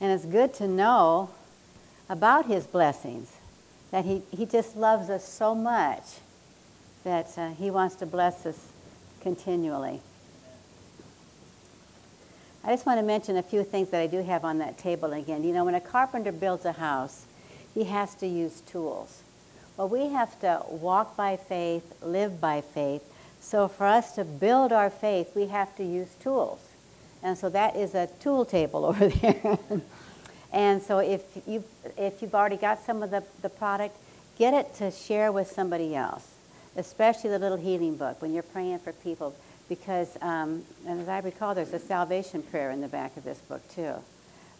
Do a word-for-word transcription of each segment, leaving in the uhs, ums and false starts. And it's good to know about his blessings, that he, he just loves us so much that uh, he wants to bless us continually. I just want to mention a few things that I do have on that table again. You know, when a carpenter builds a house, he has to use tools. Well, we have to walk by faith, live by faith. So for us to build our faith, we have to use tools. And so that is a tool table over there. And so if you've, if you've already got some of the, the product, get it to share with somebody else, especially the little healing book when you're praying for people. Because, um, and as I recall, there's a salvation prayer in the back of this book, too.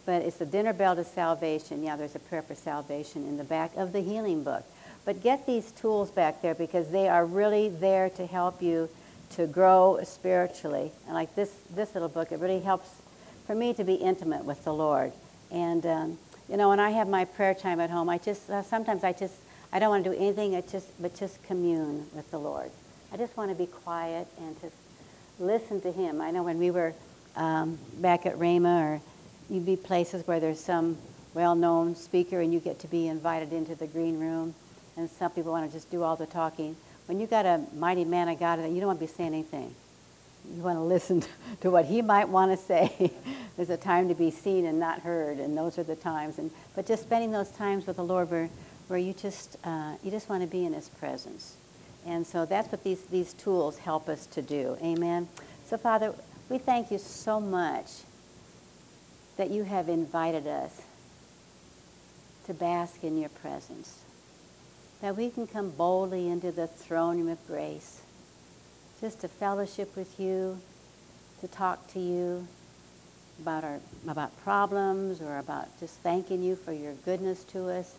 But it's the dinner bell to salvation. Yeah, there's a prayer for salvation in the back of the healing book. But get these tools back there because they are really there to help you to grow spiritually. And like this, this little book, it really helps for me to be intimate with the Lord. And, um, you know, when I have my prayer time at home, I just, uh, sometimes I just, I don't want to do anything I just, but just commune with the Lord. I just want to be quiet and to listen to Him. I know when we were um, back at Rhema, or you'd be places where there's some well-known speaker and you get to be invited into the green room, and some people want to just do all the talking. When you got a mighty man of God, you don't want to be saying anything. You want to listen to what he might want to say. There's a time to be seen and not heard, and those are the times. And but just spending those times with the Lord, where where you just uh, you just want to be in His presence, and so that's what these these tools help us to do. Amen. So Father, we thank you so much that you have invited us to bask in your presence, that we can come boldly into the throne room of grace, just to fellowship with you, to talk to you about our about problems, or about just thanking you for your goodness to us.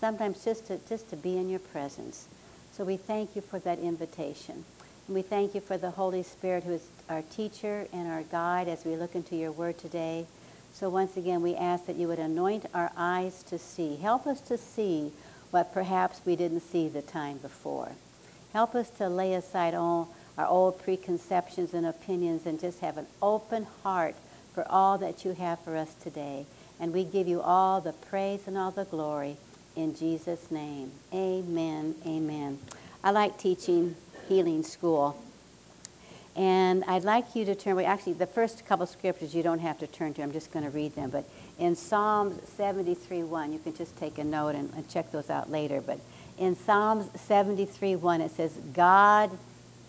Sometimes just to just to be in your presence. So we thank you for that invitation. And we thank you for the Holy Spirit, who is our teacher and our guide as we look into your word today. So once again, we ask that you would anoint our eyes to see. Help us to see what perhaps we didn't see the time before. Help us to lay aside all our old preconceptions and opinions, and just have an open heart for all that you have for us today. And we give you all the praise and all the glory in Jesus' name. Amen, amen. I like teaching healing school. And I'd like you to turn, well, actually the first couple scriptures you don't have to turn to, I'm just going to read them. But in Psalms seventy-three one, you can just take a note and, and check those out later. But in Psalms seventy-three one, it says, God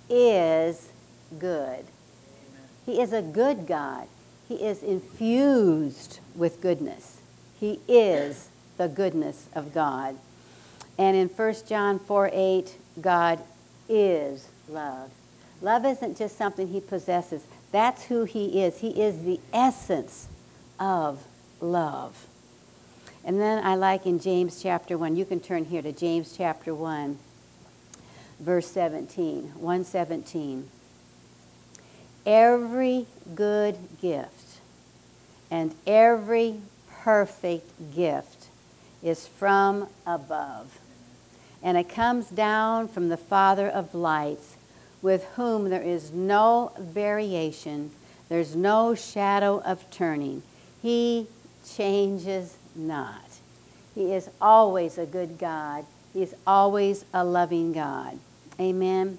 is good. Amen. He is a good God. He is infused with goodness. He is the goodness of God. And in First John four eight, God is love. Love isn't just something he possesses. That's who he is. He is the essence of love. And then I like in James chapter one, you can turn here to James chapter one. Verse seventeen, one seventeen, every good gift and every perfect gift is from above, and it comes down from the Father of lights, with whom there is no variation, there's no shadow of turning. He changes not. He is always a good God. He is always a loving God. Amen.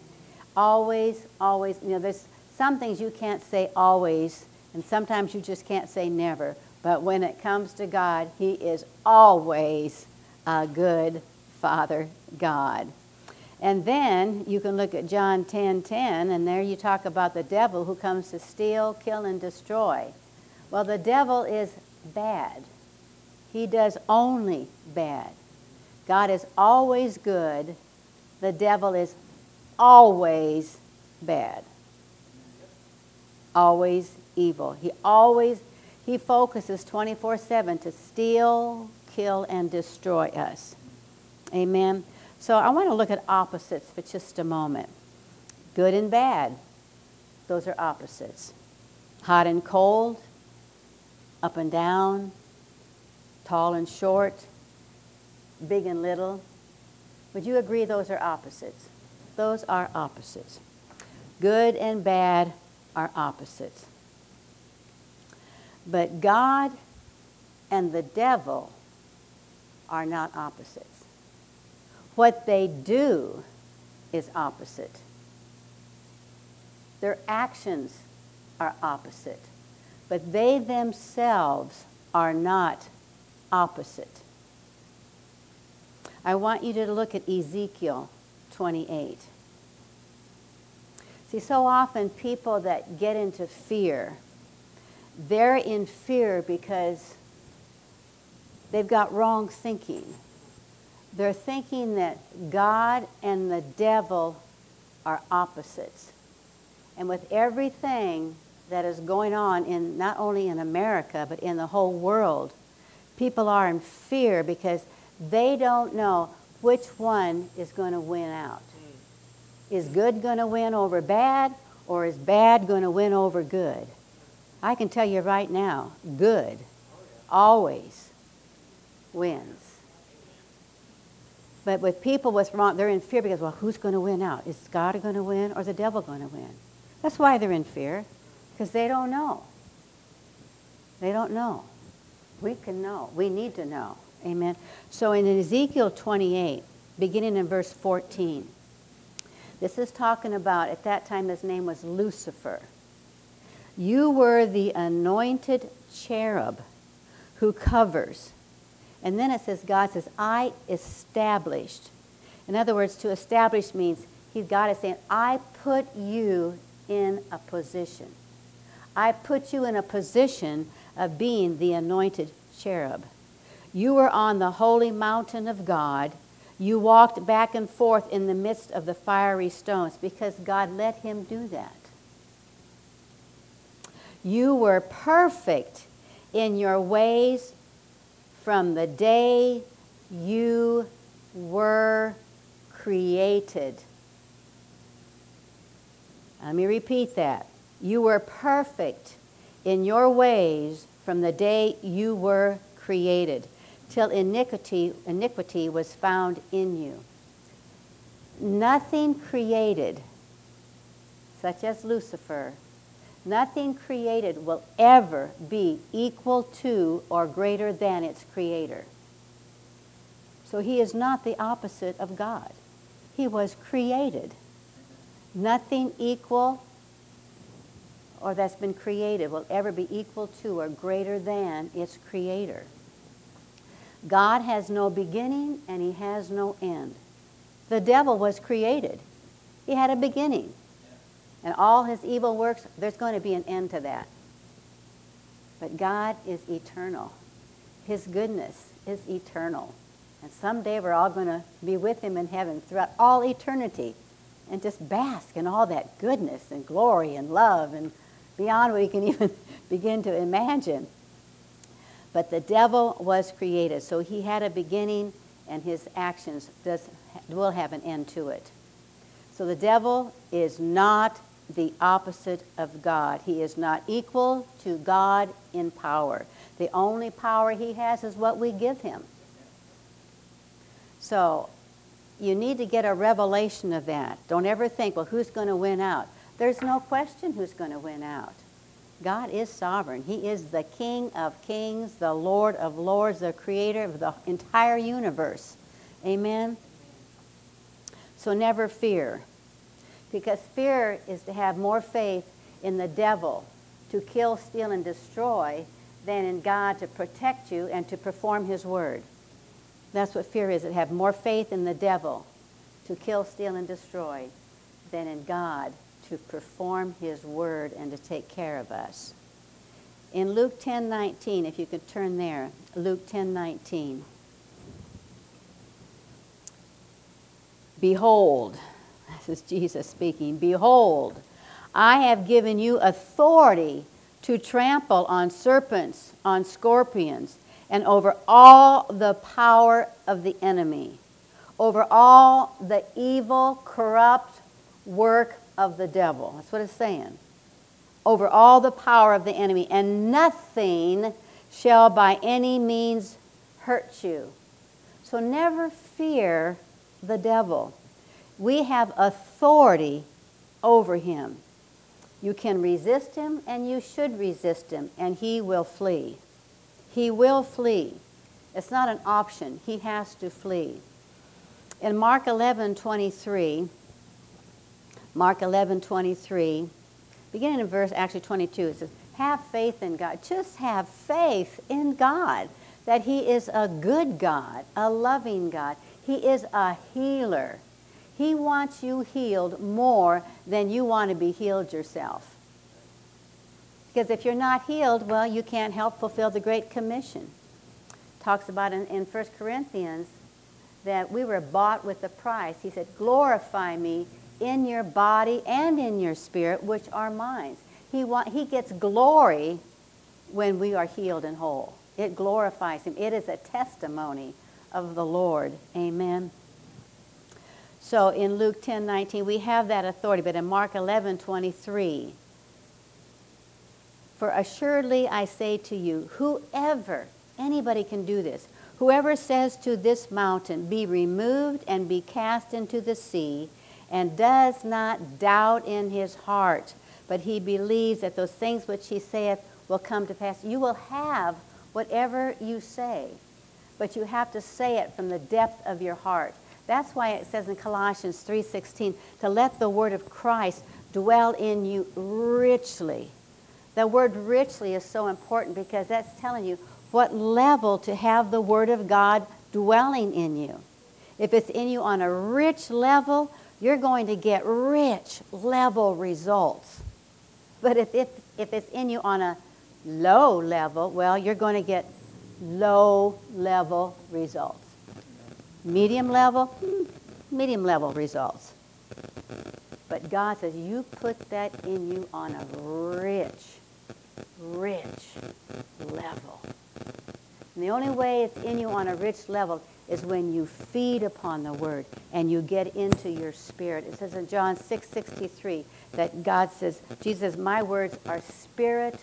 Always, always. You know, there's some things you can't say always, and sometimes you just can't say never. But when it comes to God, He is always a good Father God. And then you can look at John ten ten, and there you talk about the devil who comes to steal, kill, and destroy. Well, the devil is bad. He does only bad. God is always good. The devil is always bad, always evil. He always, he focuses twenty-four seven to steal, kill, and destroy us. Amen. So I want to look at opposites for just a moment. Good and bad, those are opposites. Hot and cold, up and down, tall and short, big and little. Would you agree those are opposites? Those are opposites. Good and bad are opposites. But God and the devil are not opposites. What they do is opposite. Their actions are opposite, but they themselves are not opposite. I want you to look at Ezekiel twenty-eight. See, so often people that get into fear, they're in fear because they've got wrong thinking. They're thinking that God and the devil are opposites. And with everything that is going on in not only in America, but in the whole world, people are in fear because they don't know which one is going to win out. Is good going to win over bad, or is bad going to win over good? I can tell you right now, good always wins. But with people with wrong, they're in fear because, well, who's going to win out? Is God going to win or the devil going to win? That's why they're in fear, because they don't know. They don't know. We can know. We need to know. Amen. So in Ezekiel twenty-eight, beginning in verse fourteen, this is talking about, at that time his name was Lucifer. You were the anointed cherub who covers. And then it says, God says, I established. In other words, to establish means he, God is saying, I put you in a position. I put you in a position of being the anointed cherub. You were on the holy mountain of God. You walked back and forth in the midst of the fiery stones because God let him do that. You were perfect in your ways from the day you were created. Let me repeat that. You were perfect in your ways from the day you were created, till iniquity, iniquity was found in you. Nothing created, such as Lucifer, nothing created will ever be equal to or greater than its creator. So he is not the opposite of God. He was created. Nothing equal or that's been created will ever be equal to or greater than its creator. God has no beginning and he has no end. The devil was created. He had a beginning. And all his evil works, there's going to be an end to that. But God is eternal. His goodness is eternal. And someday we're all going to be with him in heaven throughout all eternity and just bask in all that goodness and glory and love and beyond what we can even begin to imagine. But the devil was created, so he had a beginning, and his actions does, will have an end to it. So the devil is not the opposite of God. He is not equal to God in power. The only power he has is what we give him. So you need to get a revelation of that. Don't ever think, well, who's going to win out? There's no question who's going to win out. God is sovereign. He is the King of kings, the Lord of lords, the creator of the entire universe. Amen? So never fear, because fear is to have more faith in the devil to kill, steal, and destroy than in God to protect you and to perform his word. That's what fear is, to have more faith in the devil to kill, steal, and destroy than in God to perform his word and to take care of us. In Luke ten nineteen, if you could turn there, Luke ten nineteen. Behold, this is Jesus speaking, behold, I have given you authority to trample on serpents, on scorpions, and over all the power of the enemy, over all the evil, corrupt work of the devil. That's what it's saying. Over all the power of the enemy, and nothing shall by any means hurt you. So never fear the devil. We have authority over him. You can resist him, and you should resist him, and he will flee. He will flee. It's not an option. He has to flee. In Mark eleven twenty-three, Mark eleven twenty-three, beginning in verse actually twenty-two, it says, "Have faith in God." Just have faith in God, that He is a good God, a loving God. He is a healer. He wants you healed more than you want to be healed yourself. Because if you're not healed, well, you can't help fulfill the Great Commission. Talks about in, in First Corinthians that we were bought with a price. He said, "Glorify me in your body and in your spirit, which are mine." He, wa- he gets glory when we are healed and whole. It glorifies Him. It is a testimony of the Lord. Amen. So in Luke ten nineteen, we have that authority, but in Mark eleven twenty-three, "For assuredly I say to you, whoever," anybody can do this, "whoever says to this mountain, 'Be removed and be cast into the sea,' and does not doubt in his heart, but he believes that those things which he saith will come to pass." You will have whatever you say, but you have to say it from the depth of your heart. That's why it says in Colossians three sixteen, to let the word of Christ dwell in you richly. The word richly is so important because that's telling you what level to have the word of God dwelling in you. If it's in you on a rich level, you're going to get rich level results. But if, if, if it's in you on a low level, well, you're going to get low level results. Medium level, medium level results. But God says, you put that in you on a rich, rich level. And the only way it's in you on a rich level is when you feed upon the word and you get into your spirit. It says in John six sixty-three that God says, Jesus, "My words are spirit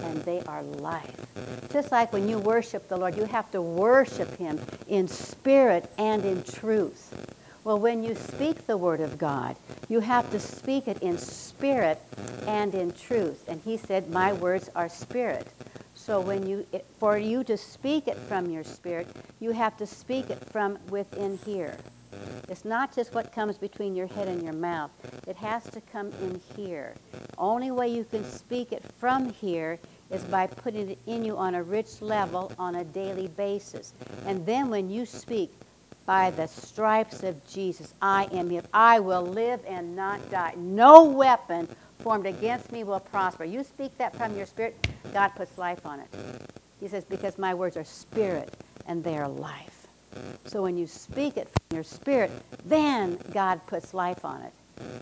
and they are life." Just like when you worship the Lord, you have to worship Him in spirit and in truth. Well, when you speak the word of God, you have to speak it in spirit and in truth. And He said, "My words are spirit." So when you, it, for you to speak it from your spirit, you have to speak it from within here. It's not just what comes between your head and your mouth. It has to come in here. Only way you can speak it from here is by putting it in you on a rich level on a daily basis. And then when you speak, "By the stripes of Jesus, I am healed. I will live and not die. No weapon formed against me will prosper." You speak that from your spirit, God puts life on it. He says, "Because my words are spirit and they are life." So when you speak it from your spirit, then God puts life on it.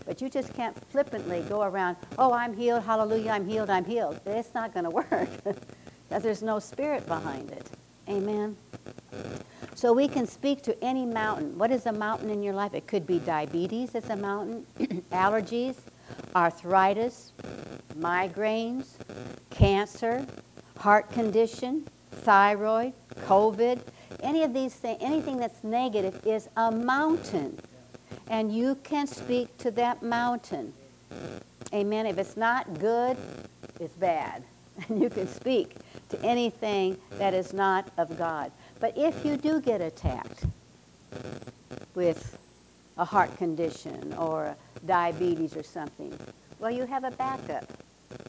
But you just can't flippantly go around, "Oh, I'm healed, hallelujah, I'm healed, I'm healed." It's not going to work. Because there's no spirit behind it. Amen? So we can speak to any mountain. What is a mountain in your life? It could be diabetes, it's a mountain, allergies, arthritis, migraines, cancer, heart condition, thyroid, COVID. Any of these things, anything that's negative is a mountain. And you can speak to that mountain. Amen. If it's not good, it's bad. And you can speak to anything that is not of God. But if you do get attacked with a heart condition or diabetes or something, well, you have a backup.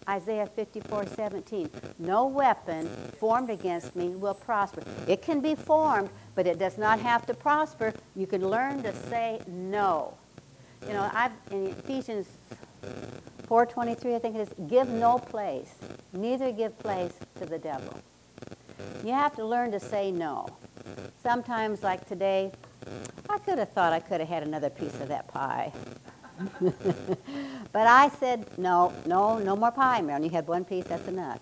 Isaiah fifty-four seventeen, "No weapon formed against me will prosper." It can be formed, but it does not have to prosper. You can learn to say no. You know, I've in Ephesians four twenty-three, I think it is, "Give no place, neither give place to the devil." You have to learn to say no. Sometimes, like today, I could have thought I could have had another piece of that pie. But I said, no, no, no more pie, Marilyn. You had one piece, that's enough.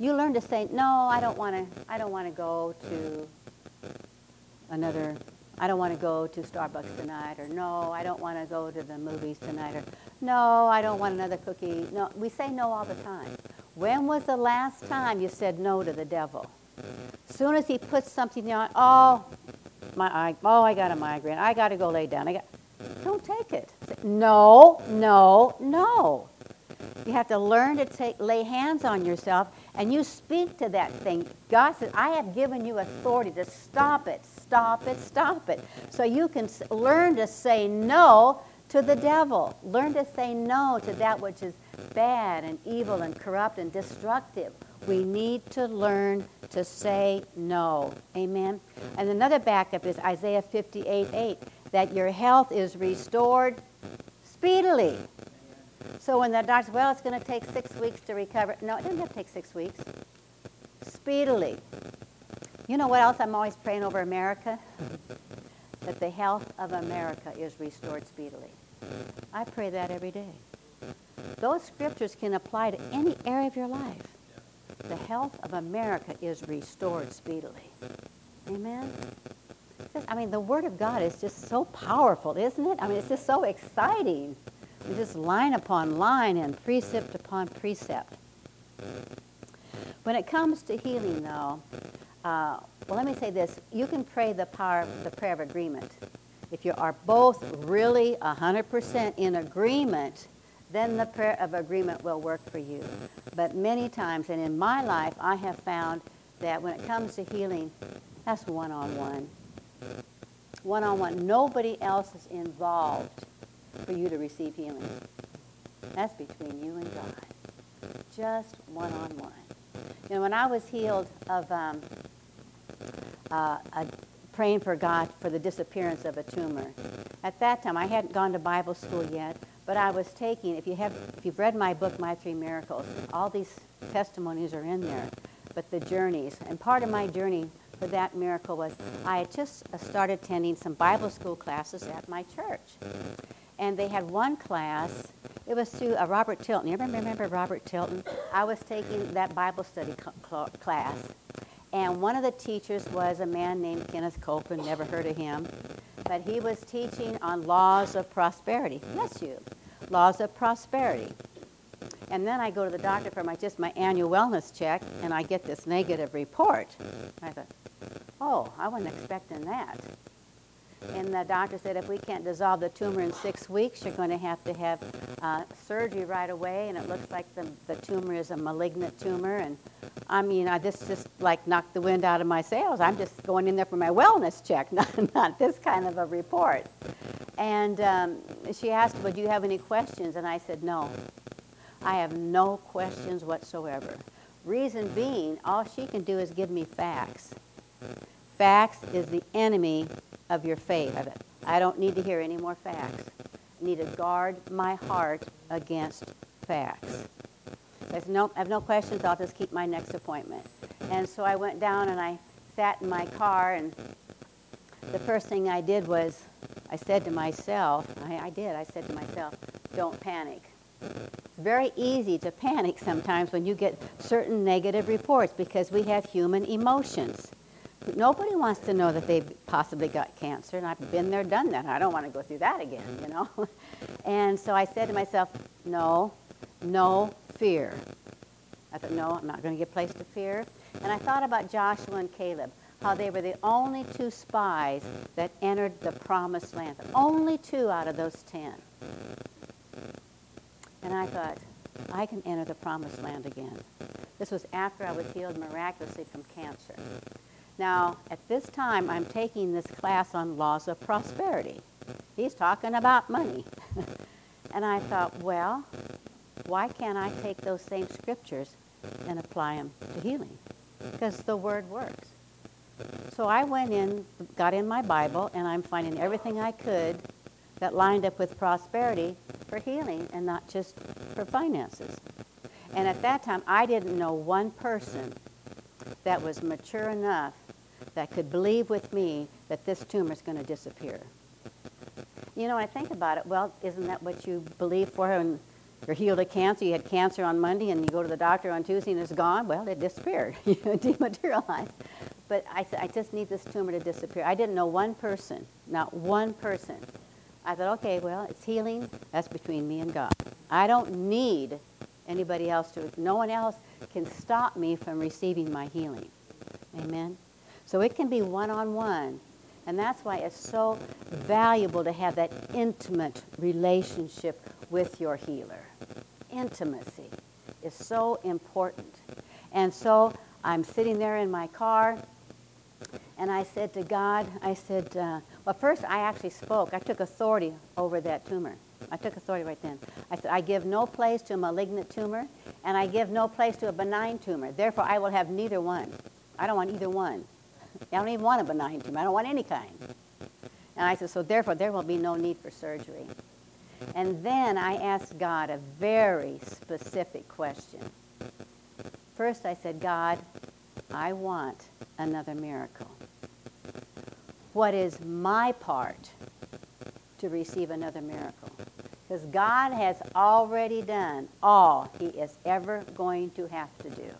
You learn to say, no, I don't want to, I don't want to go to another, I don't want to go to Starbucks tonight, or no, I don't want to go to the movies tonight, or no, I don't want another cookie. No, we say no all the time. When was the last time you said no to the devil? As soon as he puts something on, oh, my, oh, I got a migraine. I got to go lay down. I got. Don't take it. Say, no, no, no. You have to learn to take, lay hands on yourself and you speak to that thing, God says, I have given you authority to stop it, stop it, stop it. So you can learn to say no to the devil. Learn to say no to that which is bad and evil and corrupt and destructive. We need to learn to say no. Amen? And another backup is Isaiah fifty-eight eight, that your health is restored speedily. So when the doctor says, well, it's going to take six weeks to recover. No, it doesn't have to take six weeks. Speedily. You know what else I'm always praying over America? That the health of America is restored speedily. I pray that every day. Those scriptures can apply to any area of your life. The health of America is restored speedily. Amen? I mean, the Word of God is just so powerful, isn't it? I mean, it's just so exciting. We just line upon line and precept upon precept. When it comes to healing, though, uh, well, let me say this. You can pray the power, the prayer of agreement. If you are both really one hundred percent in agreement, then the prayer of agreement will work for you. But many times, and in my life, I have found that when it comes to healing, that's one-on-one. One-on-one. Nobody else is involved for you to receive healing. That's between you and God. Just one-on-one. You know, when I was healed of um, uh, a, praying for God for the disappearance of a tumor, at that time, I hadn't gone to Bible school yet, but I was taking, if, you have, if you've read my book, My Three Miracles, all these testimonies are in there, but the journeys. And part of my journey for that miracle was I had just started attending some Bible school classes at my church. And they had one class, it was through uh, Robert Tilton. You ever remember Robert Tilton? I was taking that Bible study cl- cl- class. And one of the teachers was a man named Kenneth Copeland, never heard of him. But he was teaching on laws of prosperity. Bless you. Laws of prosperity. And then I go to the doctor for my just my annual wellness check, and I get this negative report. I thought, oh, I wasn't expecting that. And the doctor said, if we can't dissolve the tumor in six weeks, you're going to have to have uh, surgery right away. And it looks like the, the tumor is a malignant tumor. And I mean, I, this just like knocked the wind out of my sails. I'm just going in there for my wellness check, not, not this kind of a report. And um, she asked, well, do you have any questions? And I said, no, I have no questions whatsoever. Reason being, all she can do is give me facts. Facts is the enemy of your faith. I don't need to hear any more facts. I need to guard my heart against facts. I have no, I have no questions. I'll just keep my next appointment. And so I went down and I sat in my car, and the first thing I did was I said to myself, I, I did, I said to myself, don't panic. It's very easy to panic sometimes when you get certain negative reports because we have human emotions. Nobody wants to know that they've possibly got cancer, and I've been there, done that. I don't want to go through that again, you know. And so I said to myself, no, no fear. I thought, no, I'm not going to give place to fear. And I thought about Joshua and Caleb, how they were the only two spies that entered the promised land. Only two out of those ten. And I thought, I can enter the promised land again. This was after I was healed miraculously from cancer. Now, at this time, I'm taking this class on laws of prosperity. He's talking about money. And I thought, well, why can't I take those same scriptures and apply them to healing? Because the Word works. So I went in, got in my Bible, and I'm finding everything I could that lined up with prosperity for healing and not just for finances. And at that time, I didn't know one person that was mature enough that could believe with me that this tumor is going to disappear. You know, I think about it, well, isn't that what you believe for when you're healed of cancer? You had cancer on Monday and you go to the doctor on Tuesday and it's gone? Well, it disappeared. It dematerialized. But I said, I just need this tumor to disappear. I didn't know one person, not one person. I thought, okay, well, it's healing. That's between me and God. I don't need anybody else to, no one else can stop me from receiving my healing. Amen? So it can be one-on-one, and that's why it's so valuable to have that intimate relationship with your healer. Intimacy is so important. And so I'm sitting there in my car, and I said to God, I said, uh, well, first I actually spoke. I took authority over that tumor. I took authority right then. I said, I give no place to a malignant tumor, and I give no place to a benign tumor. Therefore, I will have neither one. I don't want either one. I don't even want a benign tumor. I don't want any kind. And I said, so therefore, there will be no need for surgery. And then I asked God a very specific question. First, I said, God, I want another miracle. What is my part to receive another miracle? Because God has already done all he is ever going to have to do.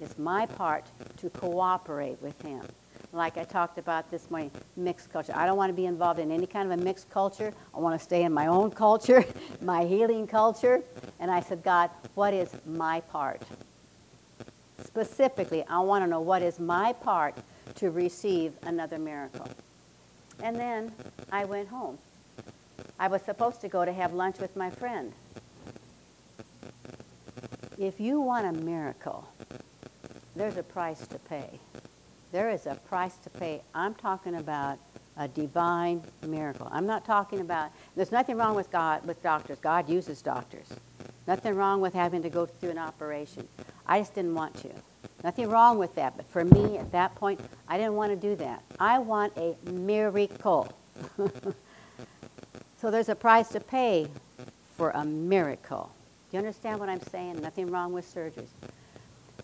It's my part to cooperate with him. Like I talked about this morning, mixed culture. I don't want to be involved in any kind of a mixed culture. I want to stay in my own culture, my healing culture. And I said, God, what is my part? Specifically, I want to know what is my part to receive another miracle. And then I went home. I was supposed to go to have lunch with my friend. If you want a miracle, there's a price to pay. There is a price to pay. I'm talking about a divine miracle. I'm not talking about, there's nothing wrong with God, with doctors. God uses doctors. Nothing wrong with having to go through an operation. I just didn't want to. Nothing wrong with that. But for me, at that point, I didn't want to do that. I want a miracle. So there's a price to pay for a miracle. Do you understand what I'm saying? Nothing wrong with surgeries.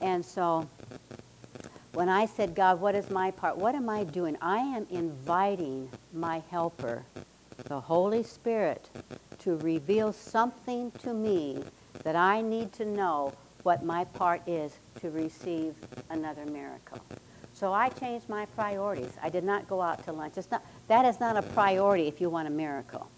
And so when I said, God, what is my part? What am I doing? I am inviting my helper, the Holy Spirit, to reveal something to me that I need to know what my part is to receive another miracle. So I changed my priorities. I did not go out to lunch. It's not, that is not a priority if you want a miracle.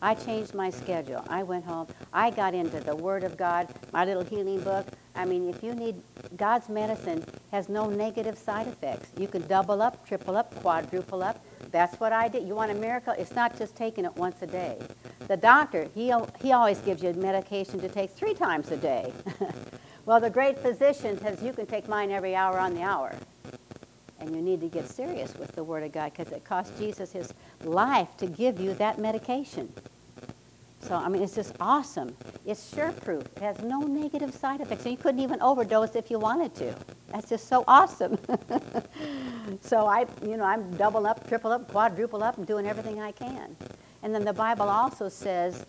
I changed my schedule. I went home. I got into the Word of God, my little healing book. I mean, if you need, God's medicine has no negative side effects. You can double up, triple up, quadruple up. That's what I did. You want a miracle? It's not just taking it once a day. The doctor, he, he always gives you medication to take three times a day. Well, the great physician says you can take mine every hour on the hour. And you need to get serious with the Word of God because it cost Jesus his life to give you that medication. So, I mean, it's just awesome. It's sure-proof. It has no negative side effects. So you couldn't even overdose if you wanted to. That's just so awesome. So I, you know, I'm double up, triple up, quadruple up, and doing everything I can. And then the Bible also says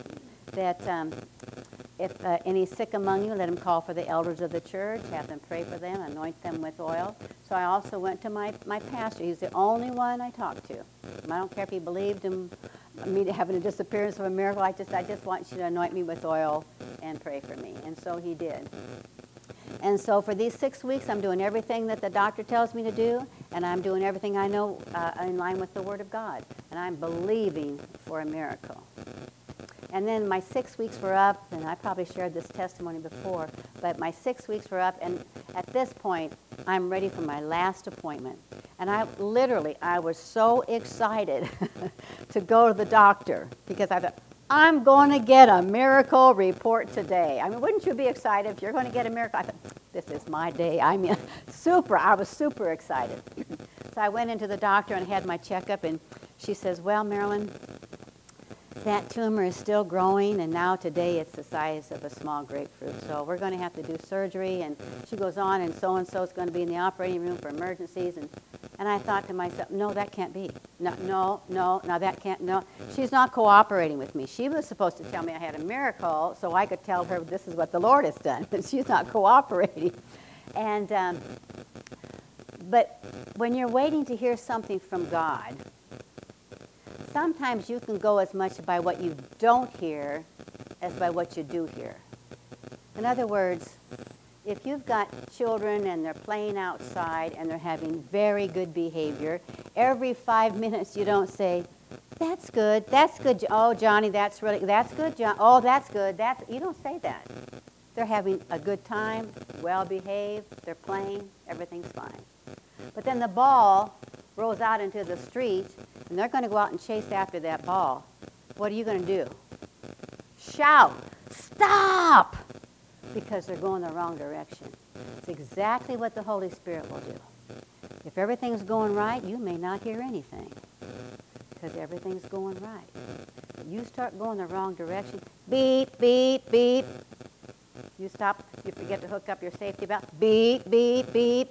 that um, if uh, any sick among you, let him call for the elders of the church, have them pray for them, anoint them with oil. So I also went to my, my pastor. He's the only one I talked to. I don't care if he believed in me having a disappearance of a miracle. I just, I just want you to anoint me with oil and pray for me. And so he did. And so for these six weeks, I'm doing everything that the doctor tells me to do, and I'm doing everything I know uh, in line with the Word of God. And I'm believing for a miracle. And then my six weeks were up, and I probably shared this testimony before, but my six weeks were up, and at this point, I'm ready for my last appointment. And I literally, I was so excited to go to the doctor because I thought, I'm going to get a miracle report today. I mean, wouldn't you be excited if you're going to get a miracle? I thought, this is my day. I mean, super. I was super excited. So I went into the doctor and had my checkup, and she says, well, Marilyn, that tumor is still growing, and now today it's the size of a small grapefruit. So we're going to have to do surgery, and she goes on, and so-and-so is going to be in the operating room for emergencies. And, and I thought to myself, no, that can't be. No, no, no, no, that can't, no. She's not cooperating with me. She was supposed to tell me I had a miracle so I could tell her this is what the Lord has done, but she's not cooperating. And um, but when you're waiting to hear something from God, sometimes you can go as much by what you don't hear as by what you do hear. In other words, if you've got children and they're playing outside and they're having very good behavior, every five minutes you don't say, that's good, that's good, oh, Johnny, that's really, that's good, John, oh, that's good, that's, you don't say that. They're having a good time, well-behaved, they're playing, everything's fine. But then the ball rolls out into the street, and they're going to go out and chase after that ball. What are you going to do? Shout, stop, because they're going the wrong direction. That's exactly what the Holy Spirit will do. If everything's going right, you may not hear anything because everything's going right. You start going the wrong direction, beep, beep, beep. You stop, you forget to hook up your safety belt, beep, beep, beep.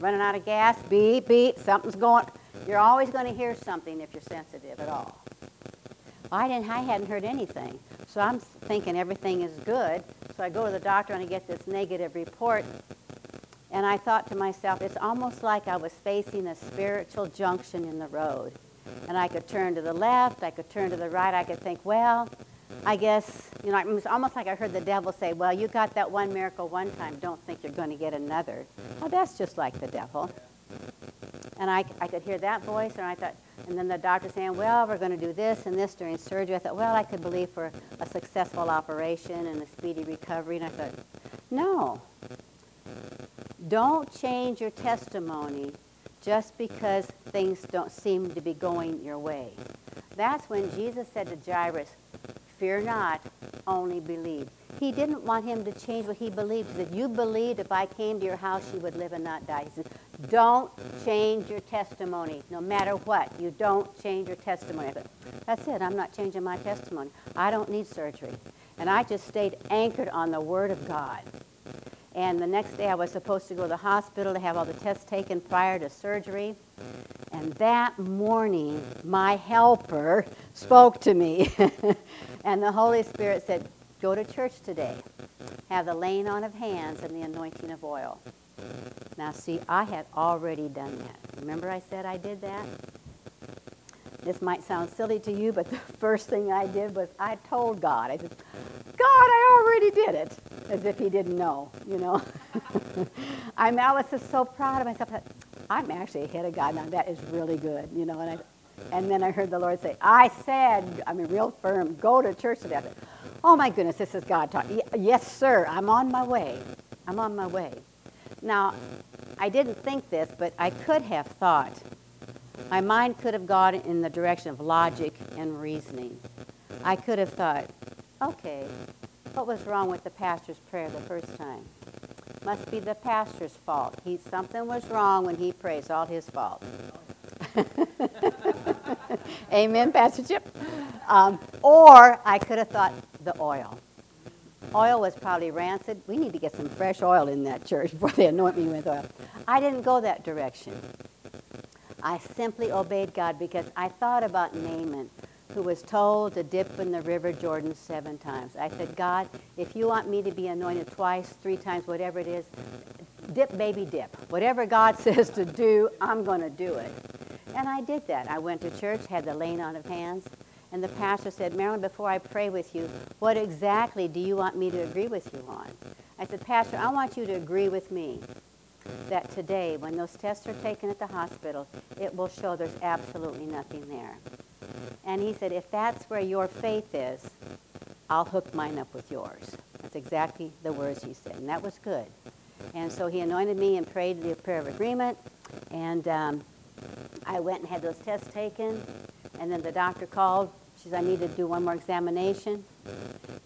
Running out of gas, beep, beep, something's going. You're always going to hear something if you're sensitive at all. I didn't. I hadn't heard anything, so I'm thinking everything is good. So I go to the doctor and I get this negative report, and I thought to myself, it's almost like I was facing a spiritual junction in the road, and I could turn to the left, I could turn to the right, I could think, well, I guess, you know, it was almost like I heard the devil say, well, you got that one miracle one time, don't think you're going to get another. Well, that's just like the devil. And I, I could hear that voice, and I thought, and then the doctor saying, well, we're going to do this and this during surgery. I thought, well, I could believe for a successful operation and a speedy recovery. And I thought, no, don't change your testimony just because things don't seem to be going your way. That's when Jesus said to Jairus, fear not, only believe. He didn't want him to change what he believed. He said, you believed if I came to your house, you would live and not die. He said, don't change your testimony, no matter what. You don't change your testimony. I said, that's it. I'm not changing my testimony. I don't need surgery. And I just stayed anchored on the Word of God. And the next day, I was supposed to go to the hospital to have all the tests taken prior to surgery. And that morning, my helper spoke to me. And the Holy Spirit said, go to church today. Have the laying on of hands and the anointing of oil. Now, see, I had already done that. Remember I said I did that? This might sound silly to you, but the first thing I did was I told God. I said, God, I already did it. As if he didn't know, you know. I was just so proud of myself. I thought, I'm actually ahead of God now. That is really good, you know. And I, and then I heard the Lord say, I said, I mean, real firm, go to church today. I said, oh, my goodness, this is God talking. Yes, sir, I'm on my way. I'm on my way. Now, I didn't think this, but I could have thought. My mind could have gone in the direction of logic and reasoning. I could have thought, okay, what was wrong with the pastor's prayer the first time? Must be the pastor's fault. He, something was wrong when he prays. It's all his fault. Amen, Pastor Chip. Um, or I could have thought the oil. Oil was probably rancid. We need to get some fresh oil in that church before they anoint me with oil. I didn't go that direction. I simply obeyed God because I thought about Naaman, who was told to dip in the river Jordan seven times. I said, God, if you want me to be anointed twice, three times, whatever it is, dip, baby, dip. Whatever God says to do, I'm going to do it. And I did that. I went to church, had the laying on of hands, and the pastor said, Marilyn, before I pray with you, what exactly do you want me to agree with you on? I said, Pastor, I want you to agree with me that today, when those tests are taken at the hospital, it will show there's absolutely nothing there. And he said, if that's where your faith is, I'll hook mine up with yours. That's exactly the words he said, and that was good. And so he anointed me and prayed the prayer of agreement, and um, I went and had those tests taken, and then the doctor called. She said, I need to do one more examination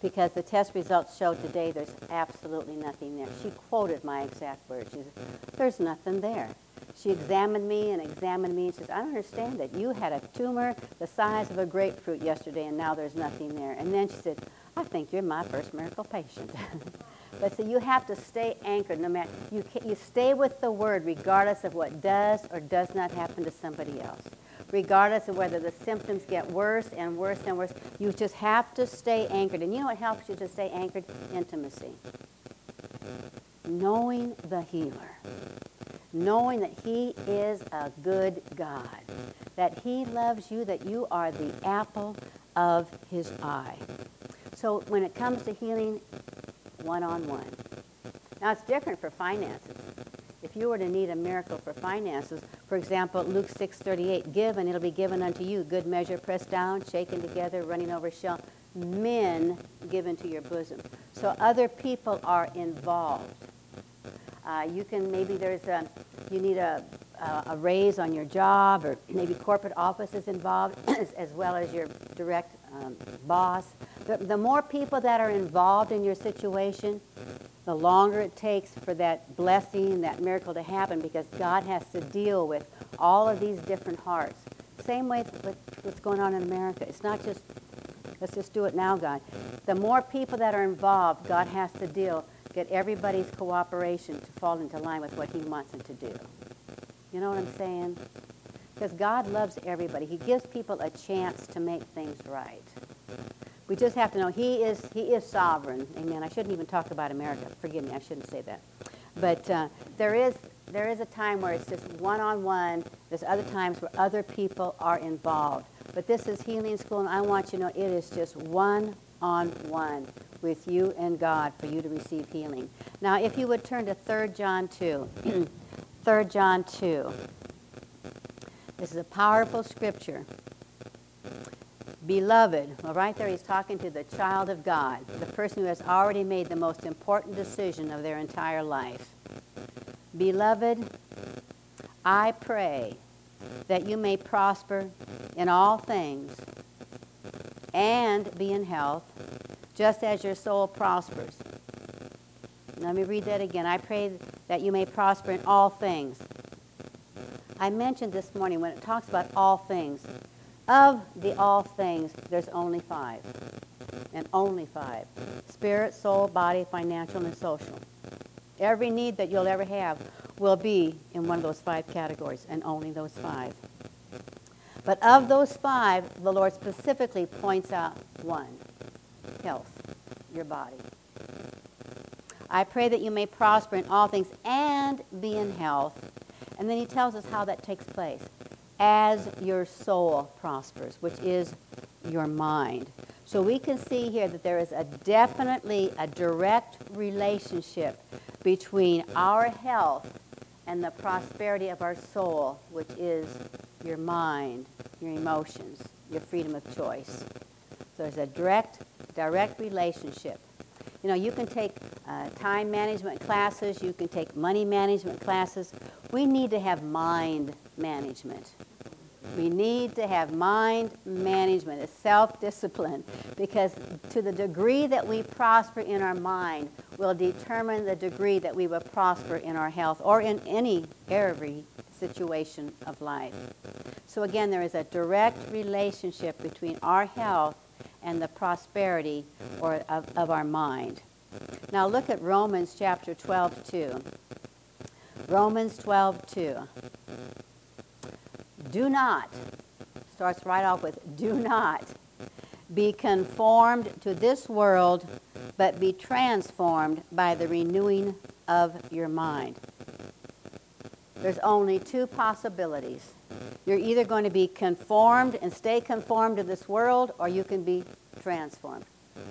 because the test results showed today there's absolutely nothing there. She quoted my exact words. She said, there's nothing there. She examined me and examined me and she said, I don't understand that. You had a tumor the size of a grapefruit yesterday and now there's nothing there. And then she said, I think you're my first miracle patient. But so you have to stay anchored. No matter, you, can, you stay with the Word regardless of what does or does not happen to somebody else. Regardless of whether the symptoms get worse and worse and worse, you just have to stay anchored. And you know what helps you to stay anchored? Intimacy. Knowing the healer. Knowing that he is a good God. That he loves you, that you are the apple of his eye. So when it comes to healing, one-on-one. Now it's different for finances. If you were to need a miracle for finances, for example, Luke six thirty-eight, give and it'll be given unto you. Good measure, pressed down, shaken together, running over shall men give into your bosom. So other people are involved. Uh, you can, maybe there's a, you need a, a, a raise on your job, or maybe corporate office is involved, as well as your direct um, boss. The, the more people that are involved in your situation, the longer it takes for that blessing, that miracle to happen, because God has to deal with all of these different hearts. Same way with what's going on in America. It's not just, let's just do it now, God. The more people that are involved, God has to deal, get everybody's cooperation to fall into line with what he wants them to do. You know what I'm saying? Because God loves everybody. He gives people a chance to make things right. We just have to know he is he is sovereign. Amen. I shouldn't even talk about America. Forgive me, I shouldn't say that. But uh, there is there is a time where it's just one-on-one. There's other times where other people are involved. But this is Healing School, and I want you to know it is just one-on-one with you and God for you to receive healing. Now, if you would turn to Third John two. Third John two. This is a powerful scripture. Beloved, well, right there he's talking to the child of God, the person who has already made the most important decision of their entire life. Beloved, I pray that you may prosper in all things and be in health, just as your soul prospers. Let me read that again. I pray that you may prosper in all things. I mentioned this morning when it talks about all things, of the all things, there's only five, and only five. Spirit, soul, body, financial, and social. Every need that you'll ever have will be in one of those five categories, and only those five. But of those five, the Lord specifically points out one, health, your body. I pray that you may prosper in all things and be in health. And then he tells us how that takes place. As your soul prospers, which is your mind. So we can see here that there is a definitely a direct relationship between our health and the prosperity of our soul, which is your mind, your emotions, your freedom of choice. So there's a direct, direct relationship. You know, you can take uh, time management classes, you can take money management classes. We need to have mind management. We need to have mind management. It's self-discipline, because to the degree that we prosper in our mind will determine the degree that we will prosper in our health or in any, every situation of life. So again, there is a direct relationship between our health and the prosperity or of, of our mind. Now look at Romans chapter twelve two. Romans twelve two. Do not, starts right off with, do not be conformed to this world, but be transformed by the renewing of your mind. There's only two possibilities. You're either going to be conformed and stay conformed to this world, or you can be transformed.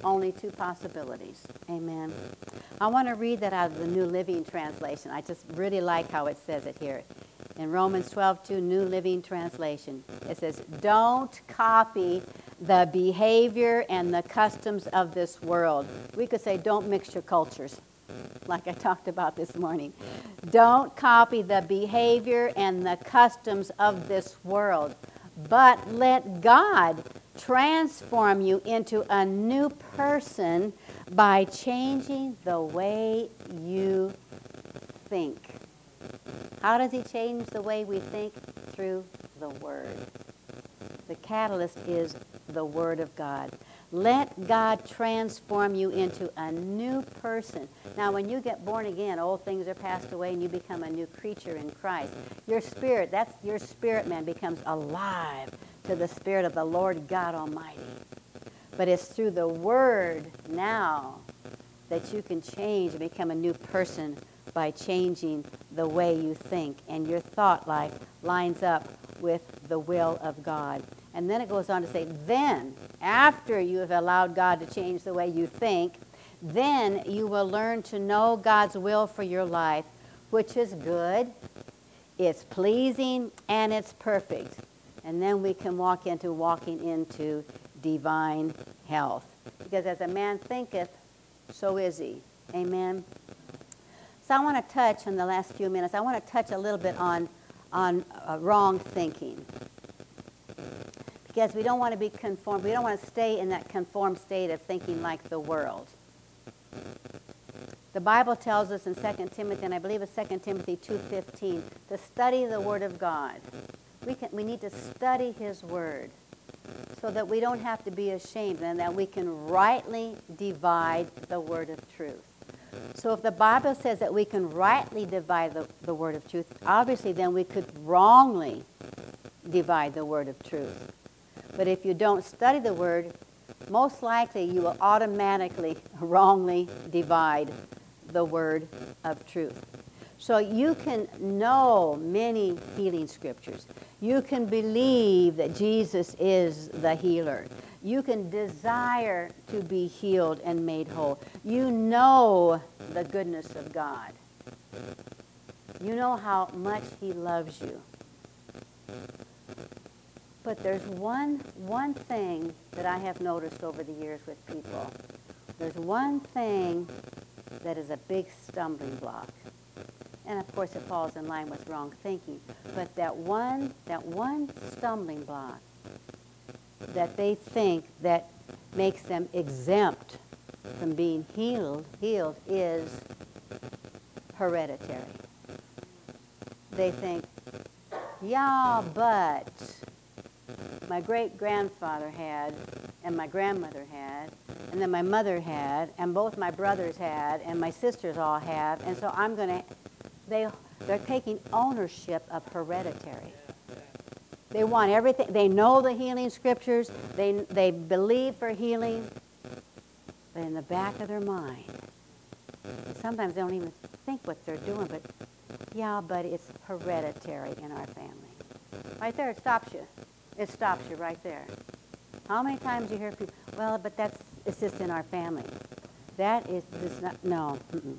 Only two possibilities. Amen. I want to read that out of the New Living Translation. I just really like how it says it here. In Romans twelve two, New Living Translation, it says, don't copy the behavior and the customs of this world. We could say, don't mix your cultures, like I talked about this morning. Don't copy the behavior and the customs of this world, but let God transform you into a new person by changing the way you think. How does he change the way we think? Through the Word. The catalyst is the Word of God. Let God transform you into a new person. Now, when you get born again, old things are passed away and you become a new creature in Christ. Your spirit, that's your spirit man, becomes alive to the Spirit of the Lord God Almighty. But it's through the Word now that you can change and become a new person by changing the way you think, and your thought life lines up with the will of God. And then it goes on to say, then, after you have allowed God to change the way you think, then you will learn to know God's will for your life, which is good, it's pleasing, and it's perfect. And then we can walk into walking into divine health. Because as a man thinketh, so is he. Amen. So I want to touch in the last few minutes, I want to touch a little bit on, on uh, wrong thinking. Because we don't want to be conformed, we don't want to stay in that conformed state of thinking like the world. The Bible tells us in Second Timothy, and I believe it's Second Timothy two fifteen, to study the Word of God. We can, we need to study His Word so that we don't have to be ashamed and that we can rightly divide the Word of truth. So if the Bible says that we can rightly divide the, the Word of truth, obviously then we could wrongly divide the Word of truth. But if you don't study the Word, most likely you will automatically wrongly divide the Word of truth. So you can know many healing scriptures. You can believe that Jesus is the healer. You can desire to be healed and made whole. You know the goodness of God. You know how much He loves you. But there's one, one thing that I have noticed over the years with people. There's one thing that is a big stumbling block. And of course it falls in line with wrong thinking. But that one, that one stumbling block that they think that makes them exempt from being healed, healed is hereditary. They think, yeah, but my great-grandfather had, and my grandmother had, and then my mother had, and both my brothers had, and my sisters all have, and so I'm going to, they, they're taking ownership of hereditary. They want everything. They know the healing scriptures. They, they believe for healing. But in the back of their mind, sometimes they don't even think what they're doing, but yeah, but it's hereditary in our family. Right there, it stops you. It stops you right there. How many times do you hear people, well, but that's, it's just in our family. That is just not, no. Mm-mm.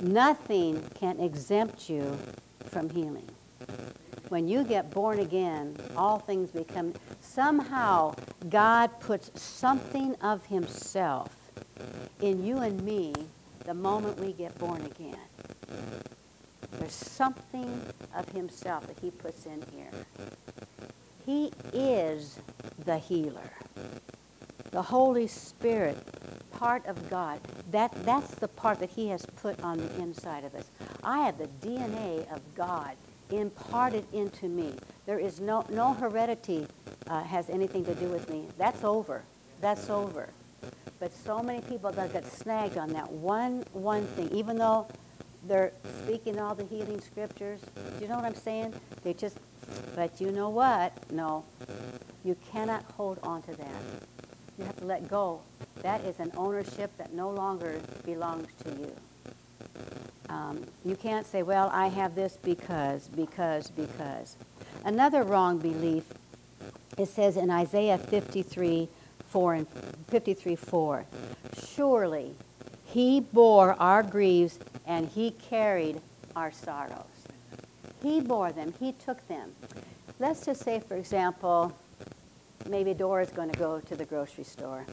Nothing can exempt you from healing. When you get born again, all things become, somehow God puts something of Himself in you and me the moment we get born again. There's something of Himself that He puts in here. He is the healer. The Holy Spirit, part of God, that, that's the part that He has put on the inside of us. I have the D N A of God imparted into me. There is no, no heredity uh, has anything to do with me. That's over. That's over. But so many people that get snagged on that one, one thing, even though they're speaking all the healing scriptures, do you know what I'm saying? They just, but you know what? No, you cannot hold on to that. You have to let go. That is an ownership that no longer belongs to you. Um, you can't say, well, I have this because, because, because. Another wrong belief, it says in Isaiah fifty-three, four, surely He bore our griefs and He carried our sorrows. He bore them. He took them. Let's just say, for example, maybe Dora's going to go to the grocery store.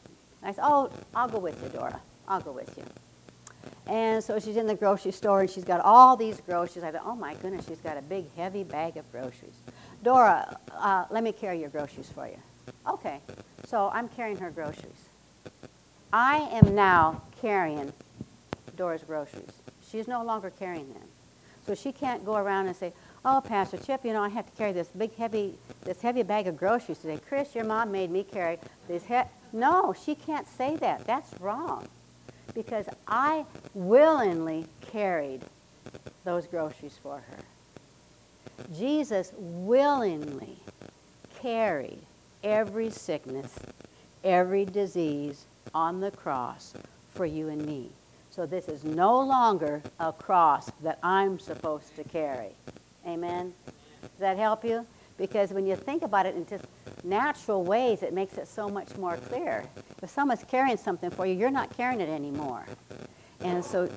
I said, oh, I'll go with you, Dora. I'll go with you. And so she's in the grocery store, and she's got all these groceries. I thought, oh, my goodness, she's got a big, heavy bag of groceries. Dora, uh, let me carry your groceries for you. Okay, so I'm carrying her groceries. I am now carrying Dora's groceries. She's no longer carrying them. So she can't go around and say, oh, Pastor Chip, you know, I have to carry this big, heavy, this heavy bag of groceries today. Chris, your mom made me carry this he-. No, she can't say that. That's wrong. Because I willingly carried those groceries for her. Jesus willingly carried every sickness, every disease on the cross for you and me. So this is no longer a cross that I'm supposed to carry. Amen? Does that help you? Because when you think about it in just natural ways, it makes it so much more clear. If someone's carrying something for you, you're not carrying it anymore. And so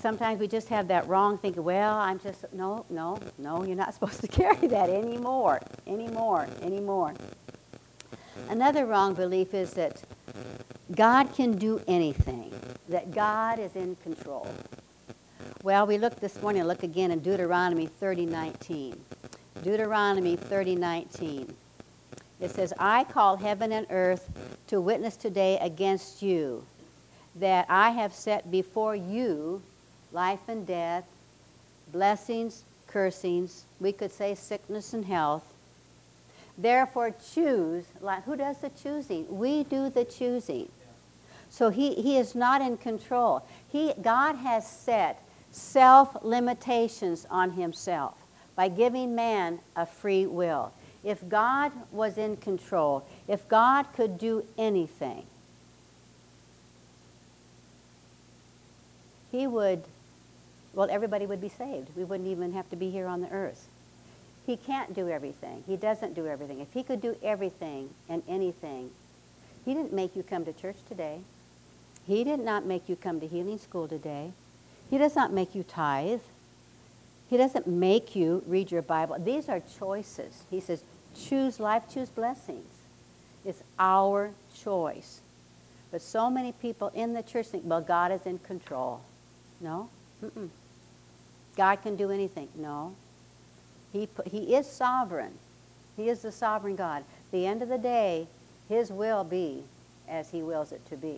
sometimes we just have that wrong thinking, well, I'm just, no, no, no, you're not supposed to carry that anymore, anymore, anymore. Another wrong belief is that God can do anything, that God is in control. Well, we looked this morning, look again in Deuteronomy thirty nineteen. Deuteronomy thirty nineteen. It says, I call heaven and earth to witness today against you that I have set before you, life and death, blessings, cursings, we could say sickness and health. Therefore choose, like, who does the choosing? We do the choosing. So he, he is not in control. He, God has set self-limitations on himself by giving man a free will. If God was in control, if God could do anything, he would, well, everybody would be saved. We wouldn't even have to be here on the earth. He can't do everything. He doesn't do everything. If he could do everything and anything, he didn't make you come to church today. He did not make you come to healing school today. He does not make you tithe. He doesn't make you read your Bible. These are choices. He says, choose life, choose blessings. It's our choice. But so many people in the church think, well, God is in control. No. Mm-mm. God can do anything. No. He, he is sovereign. He is the sovereign God. At the end of the day, his will be as he wills it to be.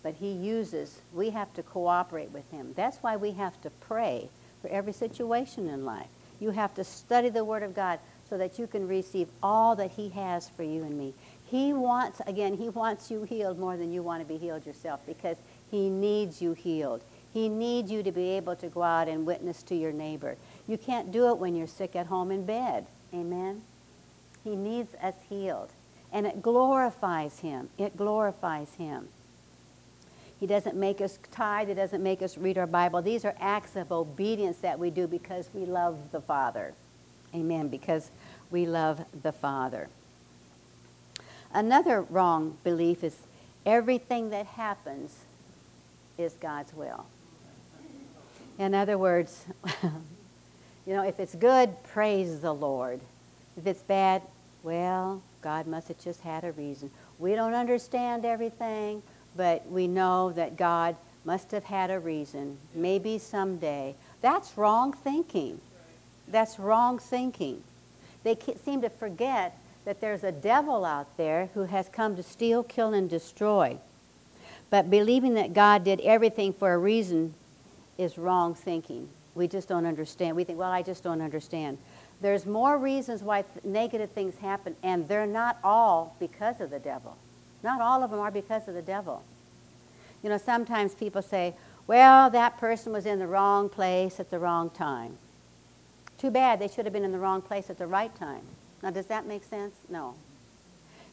But he uses, we have to cooperate with him. That's why we have to pray for every situation in life. You have to study the Word of God so that you can receive all that he has for you and me. He wants, again, he wants you healed more than you want to be healed yourself, because he needs you healed. He needs you to be able to go out and witness to your neighbor. You can't do it when you're sick at home in bed. Amen? He needs us healed. And it glorifies him. It glorifies him. He doesn't make us tithe. He doesn't make us read our Bible. These are acts of obedience that we do because we love the Father. Amen, because we love the Father. Another wrong belief is everything that happens is God's will. In other words, you know, if it's good, praise the Lord. If it's bad, well, God must have just had a reason. We don't understand everything, but we know that God must have had a reason, maybe someday. That's wrong thinking. That's wrong thinking. They seem to forget that there's a devil out there who has come to steal, kill, and destroy. But believing that God did everything for a reason is wrong thinking. We just don't understand. We think, well, I just don't understand. There's more reasons why negative things happen, and they're not all because of the devil. Not all of them are because of the devil. You know, sometimes people say, well, that person was in the wrong place at the wrong time. Too bad, they should have been in the wrong place at the right time. Now, does that make sense? No.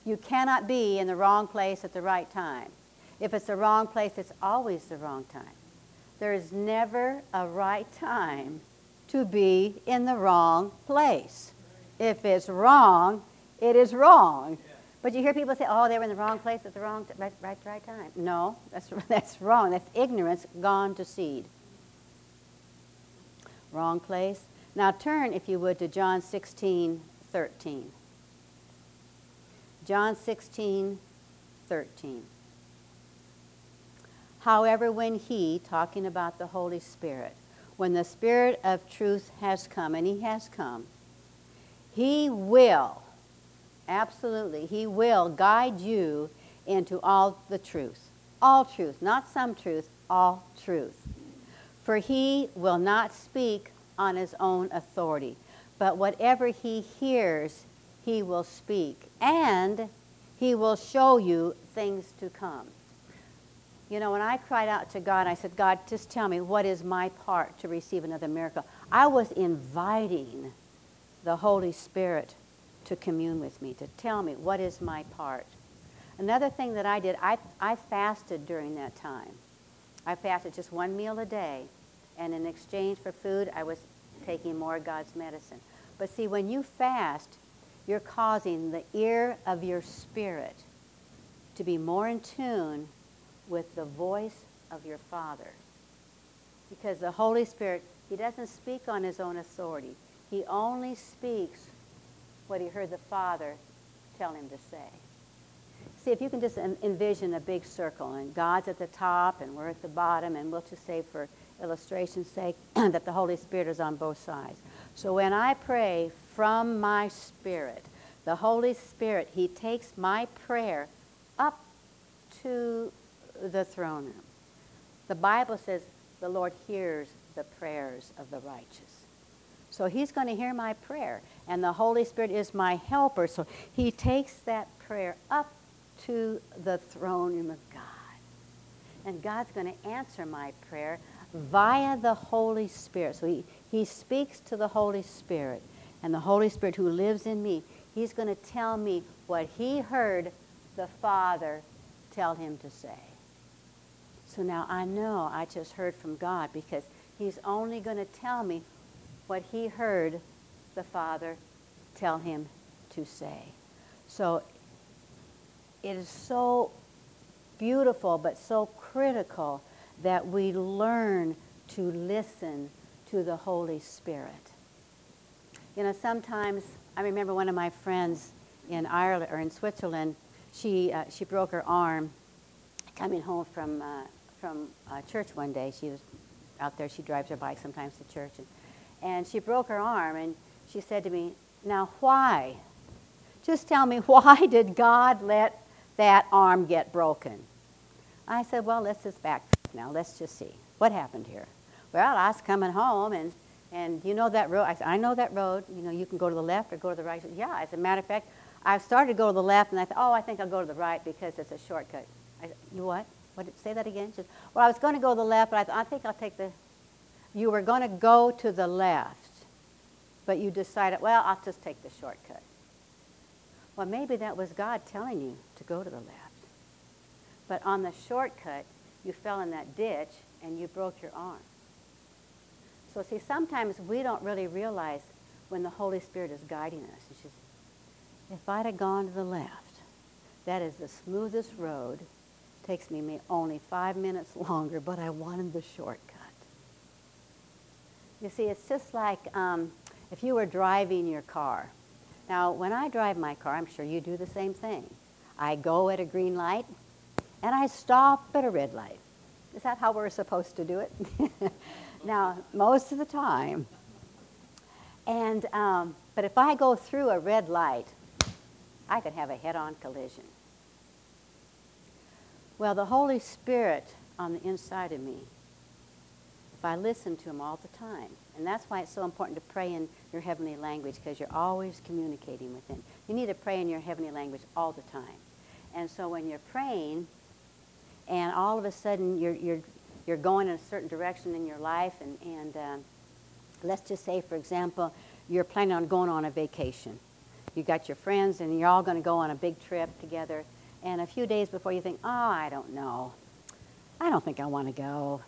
You cannot be in the wrong place at the right time. If it's the wrong place, it's always the wrong time. There is never a right time to be in the wrong place. If it's wrong, it is wrong. But you hear people say, oh, they were in the wrong place at the wrong, t- right, right, right time. No, that's, that's wrong. That's ignorance gone to seed. Wrong place. Now turn, if you would, to John sixteen thirteen. John sixteen thirteen. However, when he, talking about the Holy Spirit, when the Spirit of truth has come, and he has come, he will, absolutely, he will guide you into all the truth. All truth, not some truth, all truth. For he will not speak on his own authority, but whatever he hears, he will speak, and he will show you things to come. You know, when I cried out to God, I said, God, just tell me, what is my part to receive another miracle? I was inviting the Holy Spirit to commune with me, to tell me, what is my part? Another thing that I did, I, I fasted during that time. I fasted just one meal a day, and in exchange for food, I was taking more of God's medicine. But see, when you fast, you're causing the ear of your spirit to be more in tune with the voice of your Father. Because the Holy Spirit, he doesn't speak on his own authority. He only speaks what he heard the Father tell him to say. See, if you can just envision a big circle, and God's at the top and we're at the bottom, and we'll just say for illustration's sake that the Holy Spirit is on both sides. So when I pray from my spirit, the Holy Spirit, he takes my prayer up to the throne room. The Bible says the Lord hears the prayers of the righteous. So he's going to hear my prayer, and the Holy Spirit is my helper. So he takes that prayer up to the throne room of God. And God's going to answer my prayer via the Holy Spirit. So he, he speaks to the Holy Spirit, and the Holy Spirit who lives in me, he's going to tell me what he heard the Father tell him to say. So now I know I just heard from God, because he's only going to tell me what he heard the Father tell him to say. So it is so beautiful but so critical that we learn to listen to the Holy Spirit. You know, sometimes, I remember one of my friends in Ireland or in Switzerland, she, uh, she broke her arm coming home from, uh, from uh, church one day. She was out there, she drives her bike sometimes to church, and, and she broke her arm, and she said to me, now why? Just tell me, why did God let that arm get broken? I said, well, let's just back now. Let's just see. What happened here? Well, I was coming home, and, and you know that road? I said, I know that road. You know, you can go to the left or go to the right. Said, yeah, as a matter of fact, I started to go to the left, and I thought, oh, I think I'll go to the right because it's a shortcut. I said, you what? What? Say that again? She said, well, I was going to go to the left, but I thought, I think I'll take the... You were going to go to the left, but you decided, well, I'll just take the shortcut. Well, maybe that was God telling you to go to the left. But on the shortcut, you fell in that ditch and you broke your arm. So see, sometimes we don't really realize when the Holy Spirit is guiding us. It's just, if I'd have gone to the left, that is the smoothest road. Takes me only five minutes longer, but I wanted the shortcut. You see, it's just like um, if you were driving your car. Now, when I drive my car, I'm sure you do the same thing. I go at a green light, and I stop at a red light. Is that how we're supposed to do it? Now, most of the time. And, um, but if I go through a red light, I could have a head-on collision. Well, the Holy Spirit on the inside of me, if I listen to him all the time. And that's why it's so important to pray in your heavenly language, because you're always communicating with him. You need to pray in your heavenly language all the time. And so when you're praying, and all of a sudden you're, you're, you're going in a certain direction in your life, and, and um, let's just say, for example, you're planning on going on a vacation. You got your friends, and you're all going to go on a big trip together. And a few days before, you think, oh, I don't know. I don't think I want to go.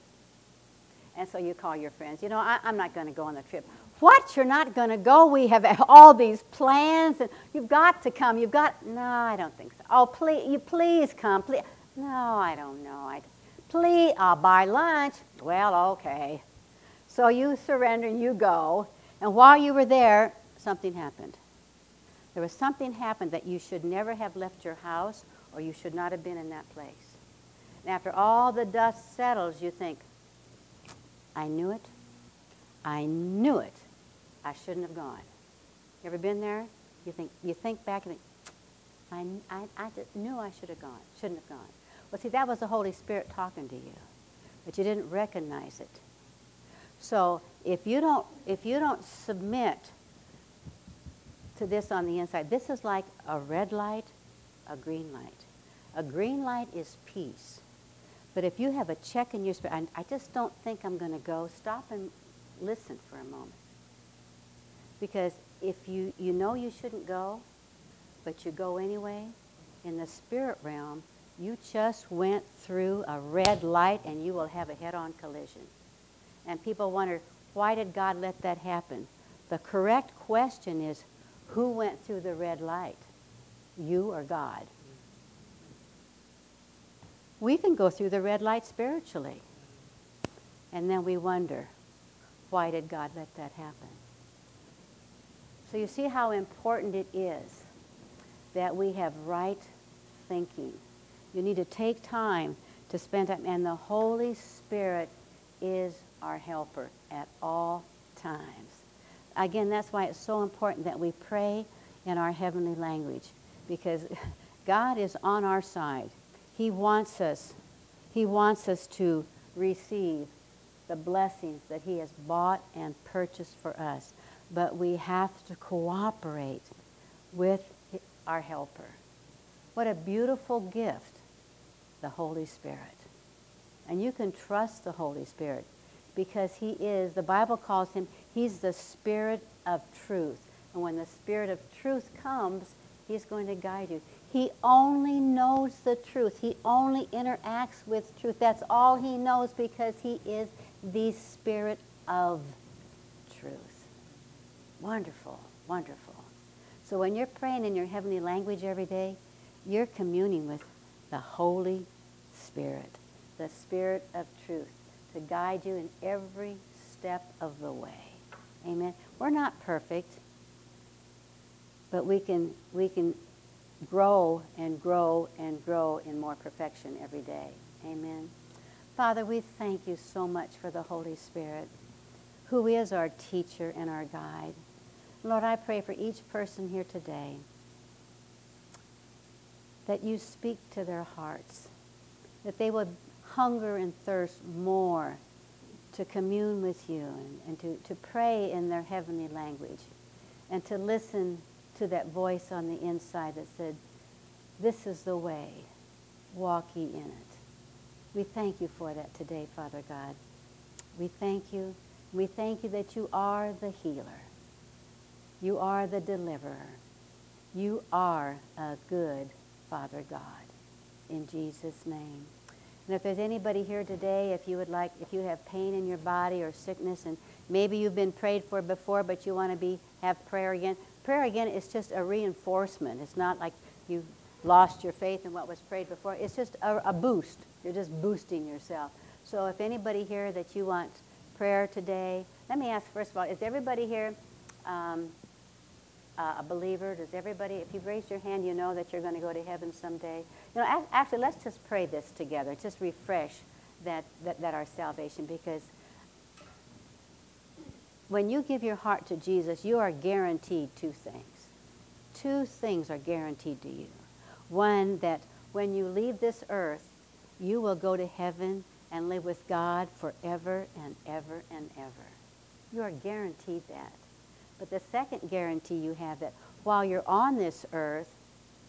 And so you call your friends. You know, I, I'm not going to go on the trip. What? You're not going to go? We have all these plans, and you've got to come. You've got... No, I don't think so. Oh, please, you please come. Please. No, I don't know. I, please, I'll buy lunch. Well, okay. So you surrender and you go. And while you were there, something happened. There was something happened that you should never have left your house, or you should not have been in that place. And after all the dust settles, you think, I knew it. I knew it. I shouldn't have gone. You ever been there? You think you think back and think, I, I, I just knew I should have gone. Shouldn't have gone. Well, see, that was the Holy Spirit talking to you, but you didn't recognize it. So if you don't, if you don't submit to this on the inside, this is like a red light, a green light. A green light is peace. But if you have a check in your spirit, I, I just don't think I'm going to go, stop and listen for a moment. Because if you, you know you shouldn't go, but you go anyway, in the spirit realm, you just went through a red light, and you will have a head-on collision. And people wonder, why did God let that happen? The correct question is, who went through the red light? You or God? We can go through the red light spiritually. And then we wonder, why did God let that happen? So you see how important it is that we have right thinking. You need to take time to spend time. And the Holy Spirit is our helper at all times. Again, that's why it's so important that we pray in our heavenly language, because God is on our side. He wants us He wants us to receive the blessings that he has bought and purchased for us. But we have to cooperate with our helper. What a beautiful gift, the Holy Spirit. And you can trust the Holy Spirit because he is, the Bible calls him, he's the Spirit of truth. And when the Spirit of truth comes, he's going to guide you. He only knows the truth. He only interacts with truth. That's all he knows because he is the Spirit of truth. Wonderful, wonderful. So when you're praying in your heavenly language every day, you're communing with the Holy Spirit, the Spirit of truth, to guide you in every step of the way. Amen. We're not perfect, but we can, we can grow and grow and grow in more perfection every day. Amen. Father, we thank you so much for the Holy Spirit, who is our teacher and our guide. Lord, I pray for each person here today that you speak to their hearts, that they would hunger and thirst more to commune with you and, and to, to pray in their heavenly language and to listen to that voice on the inside that said, this is the way, walk ye in it. We thank you for that today, Father God. We thank you. We thank you that you are the healer. You are the deliverer. You are a good Father God. In Jesus' name. And if there's anybody here today, if you would like, if you have pain in your body or sickness, and maybe you've been prayed for before, but you want to be have prayer again. Prayer again is just a reinforcement. It's not like you lost your faith in what was prayed before. It's just a, a boost. You're just boosting yourself. So if anybody here that you want prayer today, let me ask first of all, is everybody here um, uh, a believer? Does everybody, if you've raised your hand, you know that you're going to go to heaven someday? You know, actually, let's just pray this together. Just refresh that, that, that our salvation, because when you give your heart to Jesus, you are guaranteed two things. Two things are guaranteed to you. One, that when you leave this earth, you will go to heaven and live with God forever and ever and ever. You are guaranteed that. But the second guarantee you have, that while you're on this earth,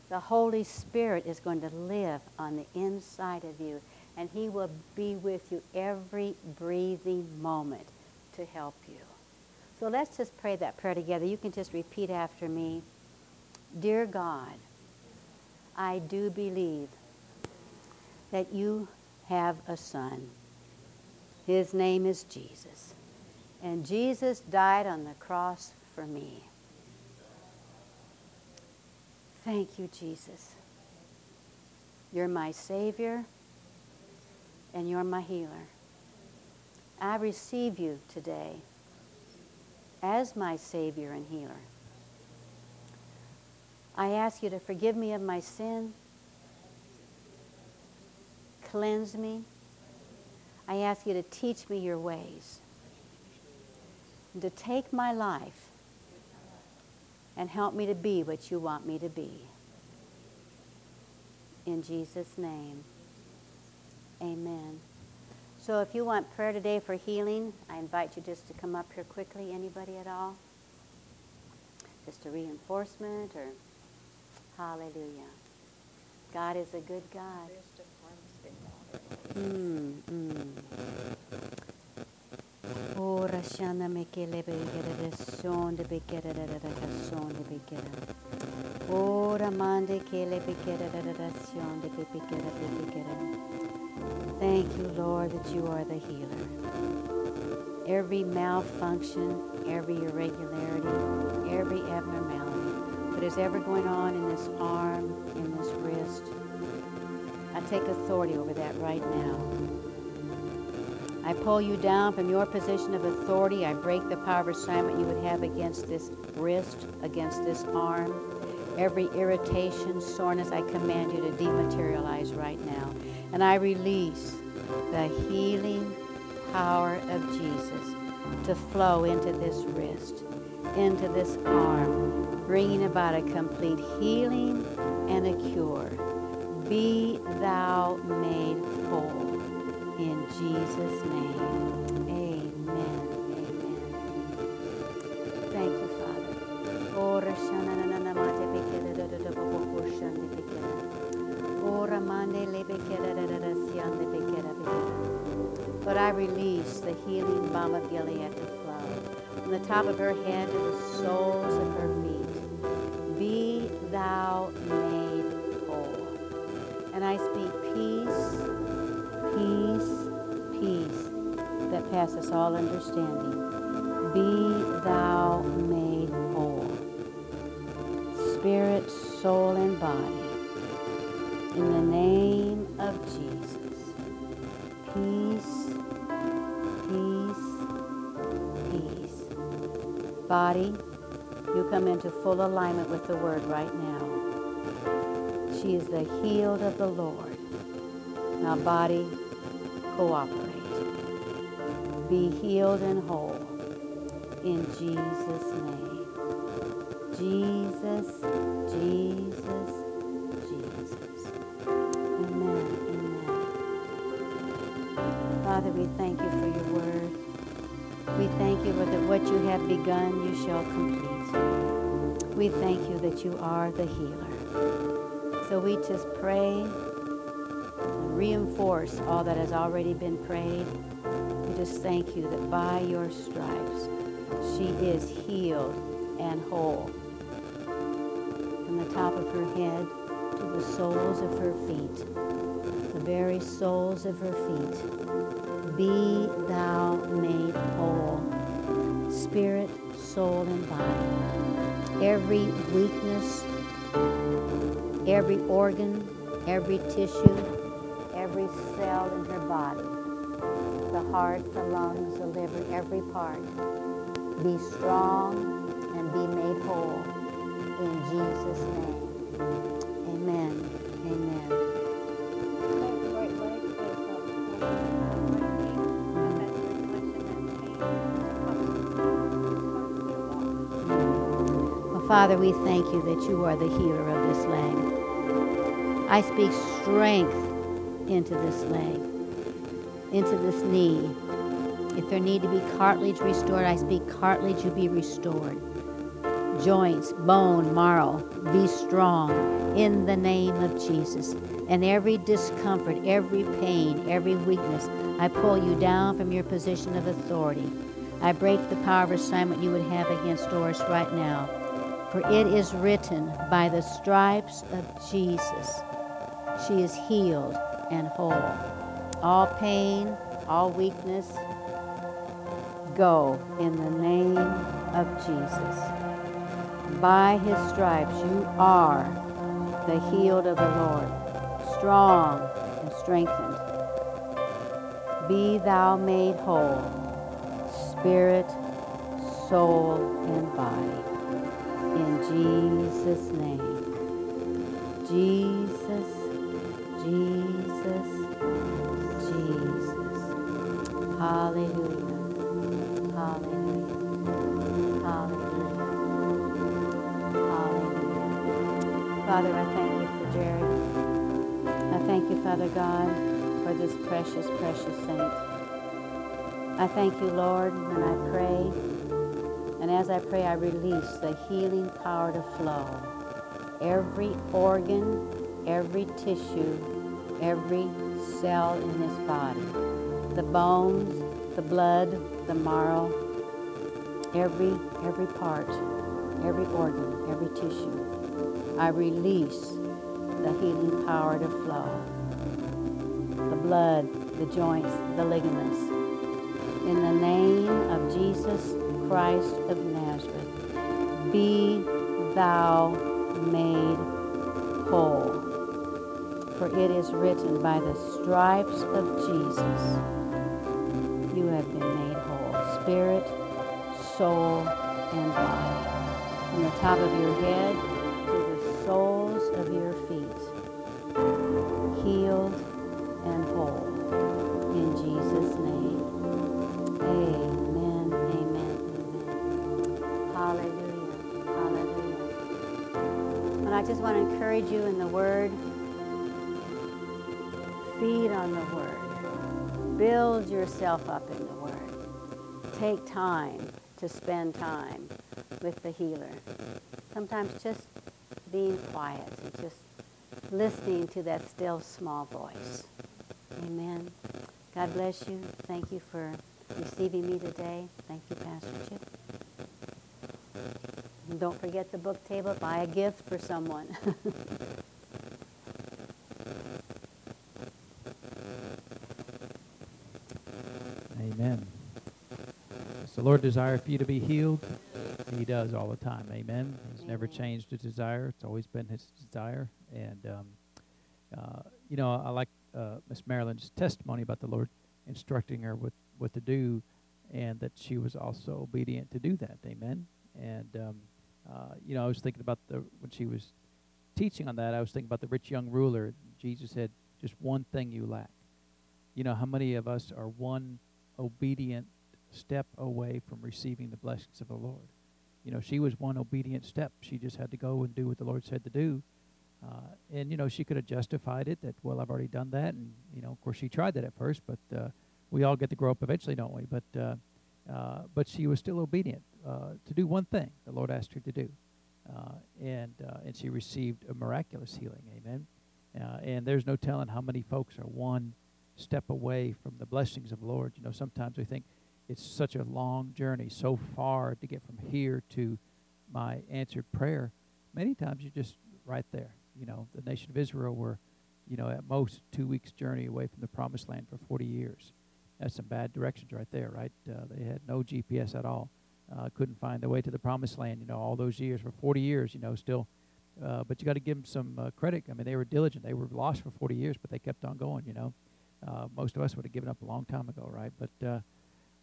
the Holy Spirit is going to live on the inside of you, and he will be with you every breathing moment to help you. So let's just pray that prayer together. You can just repeat after me. Dear God, I do believe that you have a son. His name is Jesus. And Jesus died on the cross for me. Thank you, Jesus. You're my Savior and you're my healer. I receive you today as my Savior and healer. I ask you to forgive me of my sin. Cleanse me. I ask you to teach me your ways. And to take my life and help me to be what you want me to be. In Jesus' name, amen. So if you want prayer today for healing, I invite you just to come up here quickly. Anybody at all? Just a reinforcement or hallelujah. God is a good God. Mm, mm. Thank you, Lord, that you are the healer. Every malfunction, every irregularity, every abnormality that is ever going on in this arm, in this wrist, I take authority over that right now. I pull you down from your position of authority. I break the power of assignment you would have against this wrist, against this arm. Every irritation, soreness, I command you to dematerialize right now. And I release the healing power of Jesus to flow into this wrist, into this arm, bringing about a complete healing and a cure. Be thou made whole. In Jesus' name, amen, amen. Thank you, Father. Lord, I release the healing balm of Gilead to flow from the top of her head to the soles of her feet. Be thou made whole. And I speak peace, peace, peace that passes all understanding. Be thou made whole. Spirit, soul, and body. In the name of Jesus. Peace, peace, peace. Body, you come into full alignment with the word right now. She is the healed of the Lord. Now, body, cooperate. Be healed and whole in Jesus' name. Jesus, Jesus, Jesus. Amen, amen. Father, we thank you for your word. We thank you that what you have begun, you shall complete. We thank you that you are the healer. So we just pray, reinforce all that has already been prayed. We just thank you that by your stripes she is healed and whole, from the top of her head to the soles of her feet, the very soles of her feet. Be thou made whole, spirit, soul, and body. Every weakness, every organ, every tissue, every cell in her body, the heart, the lungs, the liver, every part, be strong and be made whole in Jesus' name. Amen. Amen. Well, Father, we thank you that you are the healer of this land. I speak strength into this leg, into this knee. If there need to be cartilage restored, I speak cartilage, you be restored. Joints, bone, marrow, be strong in the name of Jesus. And every discomfort, every pain, every weakness, I pull you down from your position of authority. I break the power of assignment you would have against Doris right now. For it is written, by the stripes of Jesus, she is healed and whole. All pain, all weakness, go in the name of Jesus. By his stripes you are the healed of the Lord, strong and strengthened. Be thou made whole, spirit, soul, and body. In Jesus' name. Jesus, Jesus, Jesus. Hallelujah. Hallelujah. Hallelujah. Hallelujah. Father, I thank you for Jared. I thank you, Father God, for this precious, precious saint. I thank you, Lord, and I pray. And as I pray, I release the healing power to flow. Every organ, every tissue, every cell in this body, the bones, the blood, the marrow, every, every part, every organ, every tissue. I release the healing power to flow. The blood, the joints, the ligaments. In the name of Jesus Christ of Nazareth, be thou made whole. For it is written, by the stripes of Jesus, you have been made whole, spirit, soul, and body. From the top of your head to the soles of your feet, healed and whole, in Jesus' name. Amen, amen, amen. Hallelujah, hallelujah. And I just want to encourage you in the word. Feed on the word. Build yourself up in the Word. Take time to spend time with the healer. Sometimes just being quiet and just listening to that still small voice. Amen. God bless you. Thank you for receiving me today. Thank you, Pastor Chip. And don't forget the book table. Buy a gift for someone. Amen. Does the Lord desire for you to be healed? He does all the time. Amen. He's Amen. Never changed his desire. It's always been his desire. And, um, uh, you know, I like uh, Miss Marilyn's testimony about the Lord instructing her with what to do, and that she was also obedient to do that. Amen. And, um, uh, you know, I was thinking about the, when she was teaching on that, I was thinking about the rich young ruler. Jesus said, just one thing you lack. You know, how many of us are one obedient step away from receiving the blessings of the Lord? You know, she was one obedient step. She just had to go and do what the Lord said to do. Uh, and, you know, she could have justified it that, well, I've already done that. And, you know, of course, she tried that at first, but uh, we all get to grow up eventually, don't we? But, uh, uh, but she was still obedient. Uh, to do one thing the Lord asked her to do, uh, and uh, and she received a miraculous healing. Amen. Uh, and there's no telling how many folks are one step away from the blessings of the Lord. You know, sometimes we think it's such a long journey, so far to get from here to my answered prayer. Many times you're just right there. You know, the nation of Israel were, you know, at most two weeks' journey away from the Promised Land for forty years. That's some bad directions right there, right? Uh, they had no G P S at all. Uh, couldn't find their way to the Promised Land, you know, all those years, for forty years, you know, still. Uh, but you got to give them some uh, credit. I mean, they were diligent. They were lost for forty years, but they kept on going, you know. Uh, most of us would have given up a long time ago, right? But, uh,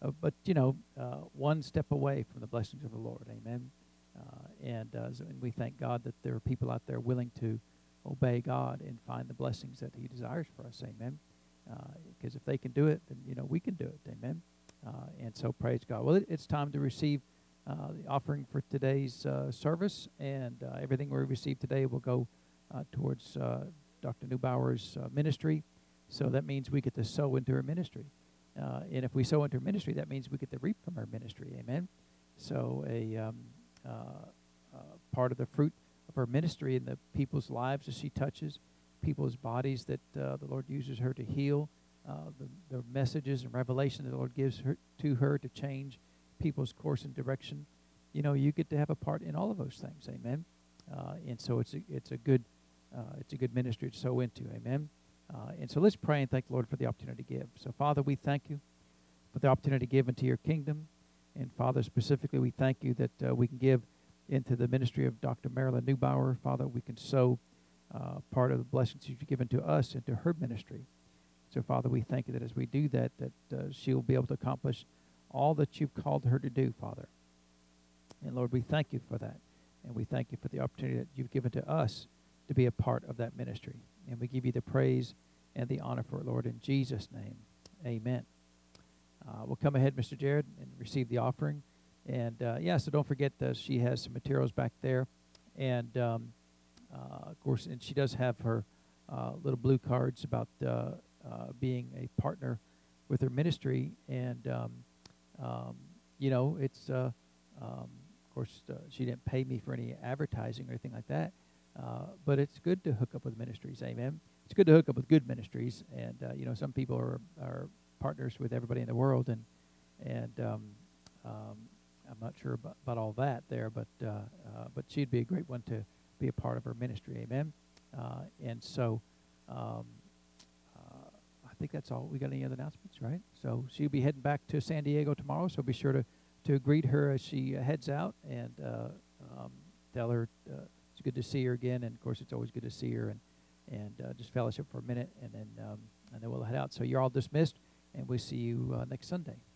uh, but you know, uh, one step away from the blessings of the Lord, amen. Uh, and, uh, and we thank God that there are people out there willing to obey God and find the blessings that he desires for us, amen. Because uh, if they can do it, then, you know, we can do it, amen. Uh, and so praise God. Well, it, it's time to receive uh, the offering for today's uh, service, and uh, everything we receive today will go uh, towards uh, Doctor Neubauer's uh, ministry. So that means we get to sow into her ministry. Uh, and if we sow into her ministry, that means we get to reap from her ministry. Amen. So a um, uh, uh, part of the fruit of her ministry in the people's lives that she touches, people's bodies that uh, the Lord uses her to heal, Uh, the, the messages and revelation that the Lord gives her, to her to change people's course and direction. You know, you get to have a part in all of those things, amen. Uh, and so it's a, it's a good uh, it's a good ministry to sow into, amen. Uh, and so let's pray and thank the Lord for the opportunity to give. So, Father, we thank you for the opportunity to give into your kingdom. And, Father, specifically, we thank you that uh, we can give into the ministry of Doctor Marilyn Neubauer. Father, we can sow uh, part of the blessings you've given to us into her ministry. So, Father, we thank you that as we do that, that uh, she'll be able to accomplish all that you've called her to do, Father. And, Lord, we thank you for that. And we thank you for the opportunity that you've given to us to be a part of that ministry. And we give you the praise and the honor for it, Lord, in Jesus' name. Amen. Uh, we'll come ahead, Mister Jared, and receive the offering. And, uh, yeah, so don't forget that she has some materials back there. And, um, uh, of course, and she does have her uh, little blue cards about... Uh, Uh, being a partner with her ministry, and um, um, you know, it's uh, um, of course uh, she didn't pay me for any advertising or anything like that, uh, but it's good to hook up with ministries, amen. It's good to hook up with good ministries, and uh, you know, some people are are partners with everybody in the world, and and um, um, I'm not sure about, about all that there, but uh, uh, but she'd be a great one to be a part of her ministry, amen. Uh, and so. Um, I think that's all. We got any other announcements, right? So she'll be heading back to San Diego tomorrow, so be sure to, to greet her as she uh, heads out, and uh, um, tell her uh, it's good to see her again. And, of course, it's always good to see her, and, and uh, just fellowship for a minute, and then, um, and then we'll head out. So you're all dismissed, and we'll see you uh, next Sunday.